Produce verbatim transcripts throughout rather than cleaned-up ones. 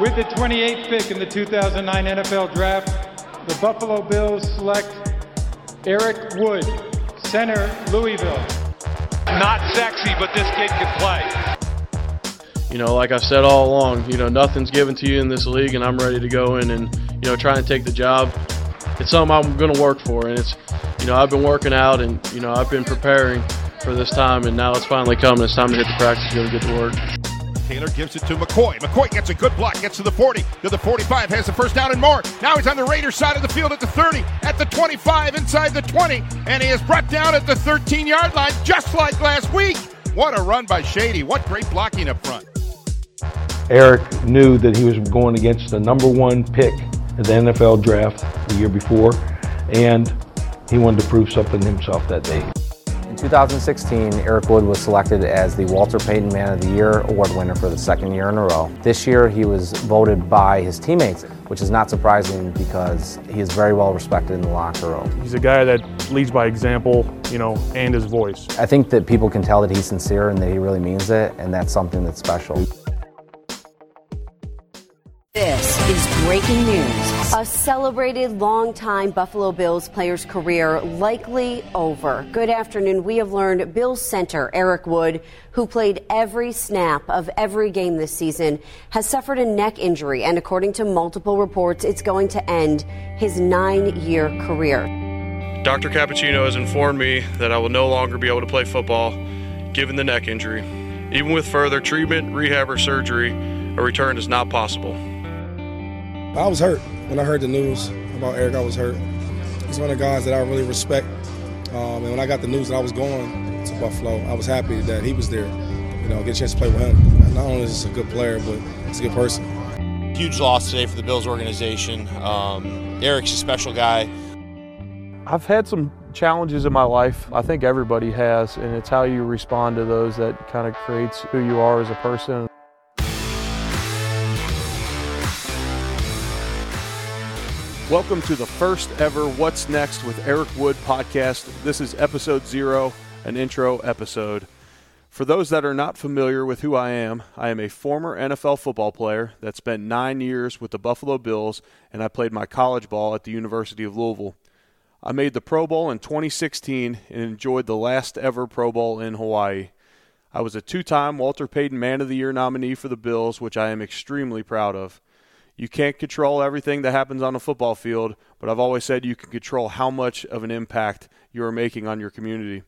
With the twenty-eighth pick in the two thousand nine N F L Draft, the Buffalo Bills select Eric Wood, center, Louisville. Not sexy, but this kid can play. You know, like I've said all along, you know, nothing's given to you in this league, and I'm ready to go in and, you know, try and take the job. It's something I'm going to work for, and it's, you know, I've been working out, and, you know, I've been preparing for this time, and now it's finally coming. It's time to hit the practice, go get to work. Taylor gives it to McCoy. McCoy gets a good block, gets to the forty, to the forty-five, has the first down and more. Now he's on the Raiders' side of the field at the thirty, at the twenty-five, inside the twenty, and he is brought down at the thirteen-yard line, just like last week. What a run by Shady. What great blocking up front. Eric knew that he was going against the number one pick at the N F L draft the year before, and he wanted to prove something to himself that day. In two thousand sixteen, Eric Wood was selected as the Walter Payton Man of the Year award winner for the second year in a row. This year he was voted by his teammates, which is not surprising because he is very well respected in the locker room. He's a guy that leads by example, you know, and his voice. I think that people can tell that he's sincere and that he really means it, and that's something that's special. This is breaking news. A celebrated longtime Buffalo Bills player's career likely over. Good afternoon. We have learned Bills center Eric Wood, who played every snap of every game this season, has suffered a neck injury, and according to multiple reports, it's going to end his nine-year career. Doctor Cappuccino has informed me that I will no longer be able to play football given the neck injury. Even with further treatment, rehab, or surgery, a return is not possible. I was hurt. When I heard the news about Eric, I was hurt. He's one of the guys that I really respect. Um, and when I got the news that I was going to Buffalo, I was happy that he was there, you know, get a chance to play with him. Not only is he a good player, but he's a good person. Huge loss today for the Bills organization. Um, Eric's a special guy. I've had some challenges in my life. I think everybody has, and it's how you respond to those that kind of creates who you are as a person. Welcome to the first ever What's Next with Eric Wood podcast. This is episode zero, an intro episode. For those that are not familiar with who I am, I am a former N F L football player that spent nine years with the Buffalo Bills, and I played my college ball at the University of Louisville. I made the Pro Bowl in twenty sixteen and enjoyed the last ever Pro Bowl in Hawaii. I was a two-time Walter Payton Man of the Year nominee for the Bills, which I am extremely proud of. You can't control everything that happens on a football field, but I've always said you can control how much of an impact you are making on your community.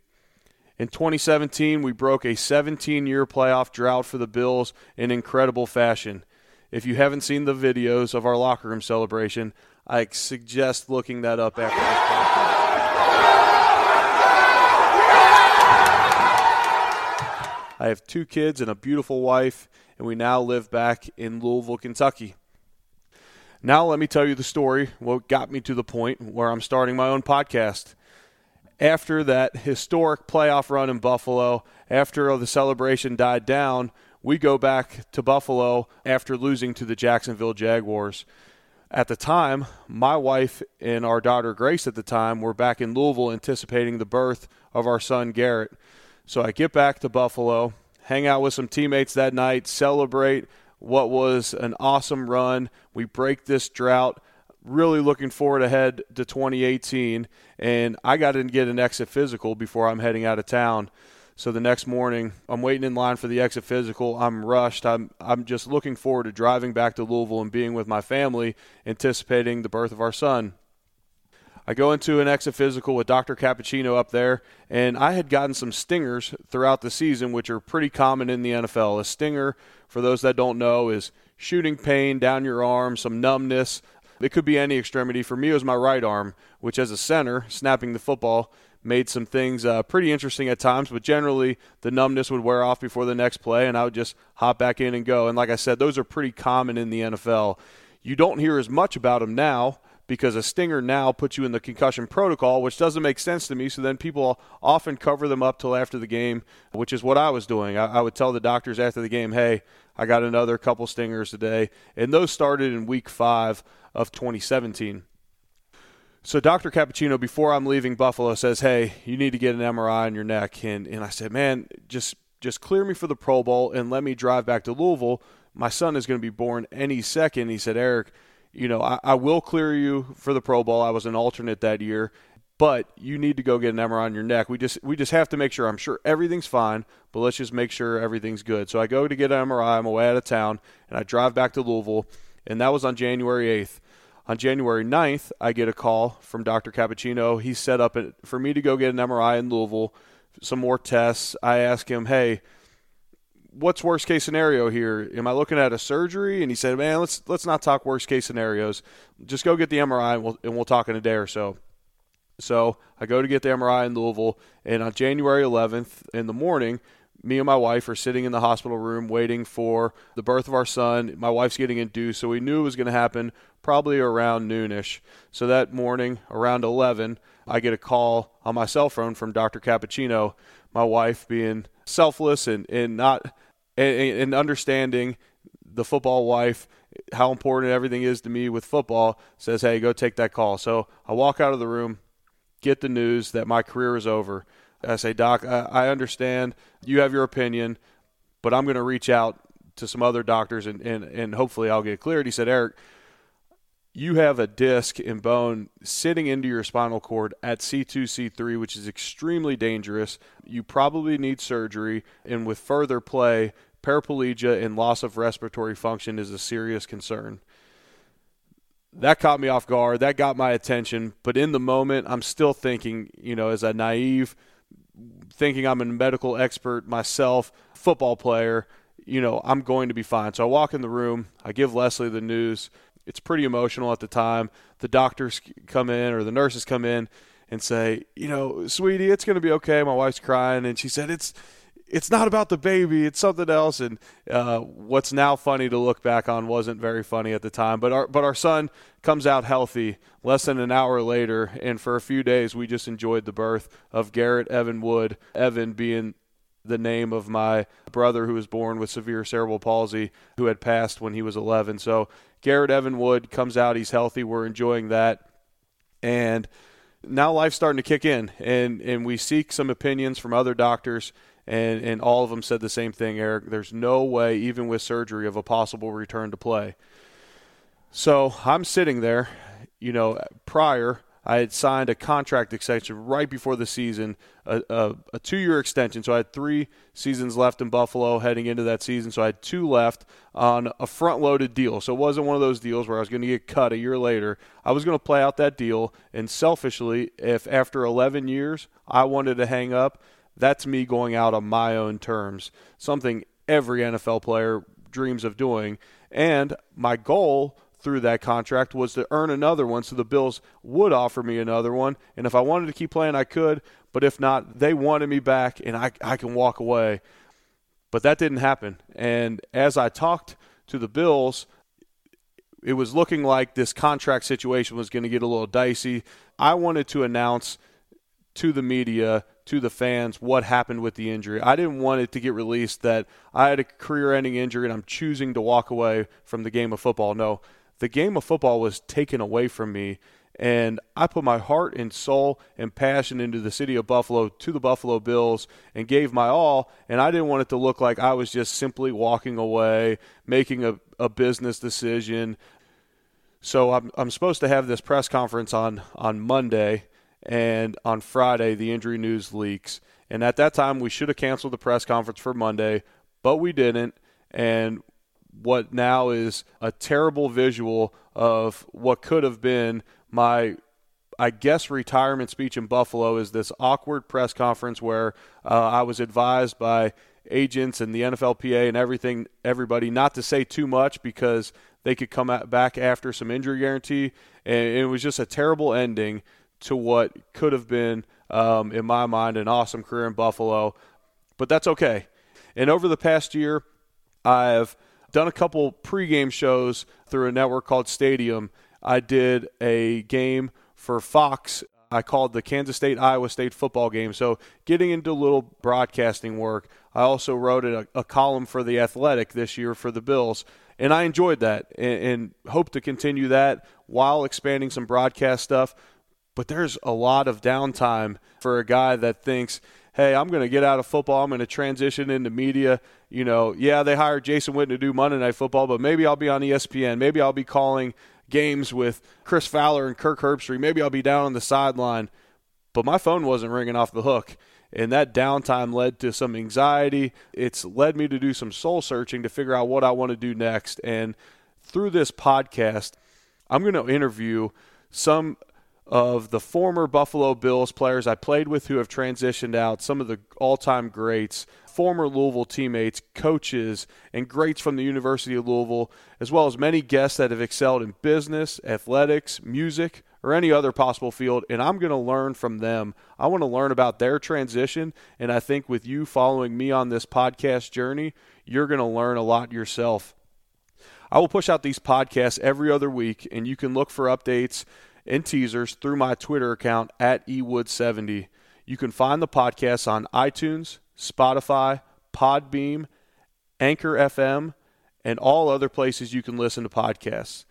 In twenty seventeen, we broke a seventeen-year playoff drought for the Bills in incredible fashion. If you haven't seen the videos of our locker room celebration, I suggest looking that up after this podcast. I have two kids and a beautiful wife, and we now live back in Louisville, Kentucky. Now let me tell you the story, what got me to the point where I'm starting my own podcast. After that historic playoff run in Buffalo, after the celebration died down, we go back to Buffalo after losing to the Jacksonville Jaguars. At the time, my wife and our daughter Grace at the time were back in Louisville anticipating the birth of our son Garrett. So I get back to Buffalo, hang out with some teammates that night, celebrate what was an awesome run. We break this drought. Really looking forward ahead to twenty eighteen, and I got to get an exit physical before I'm heading out of town. So the next morning, I'm waiting in line for the exit physical. I'm rushed. I'm I'm just looking forward to driving back to Louisville and being with my family, anticipating the birth of our son. I go into an exit physical with Doctor Cappuccino up there, and I had gotten some stingers throughout the season, which are pretty common in the N F L. A stinger, for those that don't know, is shooting pain down your arm, some numbness. It could be any extremity. For me, it was my right arm, which as a center, snapping the football, made some things uh, pretty interesting at times, but generally the numbness would wear off before the next play, and I would just hop back in and go. And like I said, those are pretty common in the N F L. You don't hear as much about them now, because a stinger now puts you in the concussion protocol, which doesn't make sense to me. So then people often cover them up till after the game, which is what I was doing. I, I would tell the doctors after the game, hey, I got another couple stingers today. And those started in week five of twenty seventeen. So Doctor Cappuccino, before I'm leaving Buffalo, says, hey, you need to get an M R I on your neck. And, and I said, man, just Just clear me for the Pro Bowl and let me drive back to Louisville. My son is going to be born any second. He said, Eric, you know, I, I will clear you for the Pro Bowl. I was an alternate that year, but you need to go get an M R I on your neck. We just we just have to make sure. I'm sure everything's fine, but let's just make sure everything's good. So I go to get an M R I. I'm away out of town, and I drive back to Louisville, and that was on January eighth. On January ninth, I get a call from Doctor Cappuccino. He set up a, for me to go get an M R I in Louisville, some more tests. I ask him, hey, what's worst case scenario here? Am I looking at a surgery? And he said, man, let's let's not talk worst case scenarios. Just go get the M R I, and we'll, and we'll talk in a day or so. So I go to get the M R I in Louisville, and on January eleventh in the morning, me and my wife are sitting in the hospital room waiting for the birth of our son. My wife's getting induced, so we knew it was going to happen probably around noonish. So that morning, around eleven, I get a call on my cell phone from Doctor Cappuccino, my wife being selfless and, and not and, and understanding the football wife, how important everything is to me with football, says, hey, go take that call. So I walk out of the room, get the news that my career is over. I say, Doc, I understand you have your opinion, but I'm going to reach out to some other doctors and, and, and hopefully I'll get cleared. He said, Eric, you have a disc and bone sitting into your spinal cord at C two, C three, which is extremely dangerous. You probably need surgery, and with further play, paraplegia and loss of respiratory function is a serious concern. That caught me off guard. That got my attention. But in the moment, I'm still thinking, you know, as a naive thinking I'm a medical expert myself, football player, you know, I'm going to be fine. So I walk in the room. I give Leslie the news. It's pretty emotional at the time. The doctors come in or the nurses come in and say, you know, sweetie, it's going to be okay. My wife's crying. And she said, it's it's not about the baby. It's something else. And uh, what's now funny to look back on wasn't very funny at the time. But our, but our son comes out healthy less than an hour later. And for a few days, we just enjoyed the birth of Garrett, Evan, Wood, Evan being the name of my brother who was born with severe cerebral palsy, who had passed when he was eleven. So Garrett, Evan, Wood comes out. He's healthy. We're enjoying that. And now life's starting to kick in. And, and we seek some opinions from other doctors. And, and all of them said the same thing, Eric. There's no way, even with surgery, of a possible return to play. So I'm sitting there. You know, prior, I had signed a contract extension right before the season, a, a, a two-year extension. So I had three seasons left in Buffalo heading into that season. So I had two left on a front-loaded deal. So it wasn't one of those deals where I was going to get cut a year later. I was going to play out that deal. And selfishly, if after eleven years I wanted to hang up, that's me going out on my own terms, something every N F L player dreams of doing. And my goal through that contract was to earn another one, so the Bills would offer me another one. And if I wanted to keep playing, I could. But if not, they wanted me back, and I, I can walk away. But that didn't happen. And as I talked to the Bills, it was looking like this contract situation was going to get a little dicey. I wanted to announce to the media, to the fans, what happened with the injury. I didn't want it to get released that I had a career-ending injury and I'm choosing to walk away from the game of football. No, the game of football was taken away from me, and I put my heart and soul and passion into the city of Buffalo, to the Buffalo Bills, and gave my all, and I didn't want it to look like I was just simply walking away, making a, a business decision. So I'm, I'm supposed to have this press conference on, on Monday, and on Friday, the injury news leaks. And at that time, we should have canceled the press conference for Monday, but we didn't. And what now is a terrible visual of what could have been my, I guess, retirement speech in Buffalo is this awkward press conference where uh, I was advised by agents and the N F L P A and everything, everybody, not to say too much because they could come out back after some injury guarantee. And it was just a terrible ending to what could have been, um, in my mind, an awesome career in Buffalo. But that's okay. And over the past year, I've done a couple pregame shows through a network called Stadium. I did a game for Fox. I called the Kansas State-Iowa State football game. So getting into little broadcasting work. I also wrote a, a column for The Athletic this year for the Bills. And I enjoyed that and, and hope to continue that while expanding some broadcast stuff. But there's a lot of downtime for a guy that thinks, hey, I'm going to get out of football. I'm going to transition into media. You know, yeah, they hired Jason Witten to do Monday Night Football, but maybe I'll be on E S P N. Maybe I'll be calling games with Chris Fowler and Kirk Herbstreit. Maybe I'll be down on the sideline. But my phone wasn't ringing off the hook. And that downtime led to some anxiety. It's led me to do some soul searching to figure out what I want to do next. And through this podcast, I'm going to interview some of the former Buffalo Bills players I played with who have transitioned out, some of the all-time greats, former Louisville teammates, coaches, and greats from the University of Louisville, as well as many guests that have excelled in business, athletics, music, or any other possible field, and I'm going to learn from them. I want to learn about their transition, and I think with you following me on this podcast journey, you're going to learn a lot yourself. I will push out these podcasts every other week, and you can look for updates and teasers through my Twitter account at e wood seventy. You can find the podcasts on iTunes, Spotify, Podbeam, Anchor F M, and all other places you can listen to podcasts.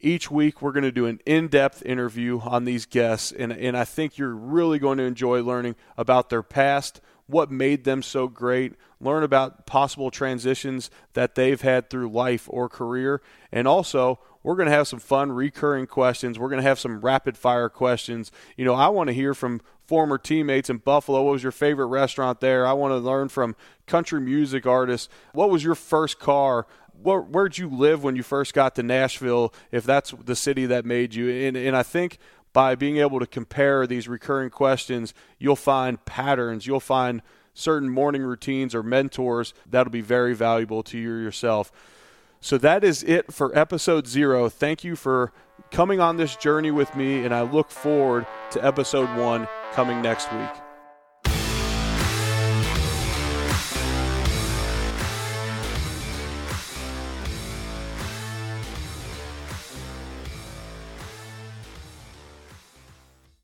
Each week, we're going to do an in-depth interview on these guests, and, and I think you're really going to enjoy learning about their past, what made them so great, learn about possible transitions that they've had through life or career, and also we're going to have some fun recurring questions. We're going to have some rapid-fire questions. You know, I want to hear from former teammates in Buffalo. What was your favorite restaurant there? I want to learn from country music artists. What was your first car? Where, where'd you live when you first got to Nashville, if that's the city that made you? And, and I think by being able to compare these recurring questions, you'll find patterns. You'll find certain morning routines or mentors that'll be very valuable to you yourself. So that is it for episode zero. Thank you for coming on this journey with me, and I look forward to episode one coming next week.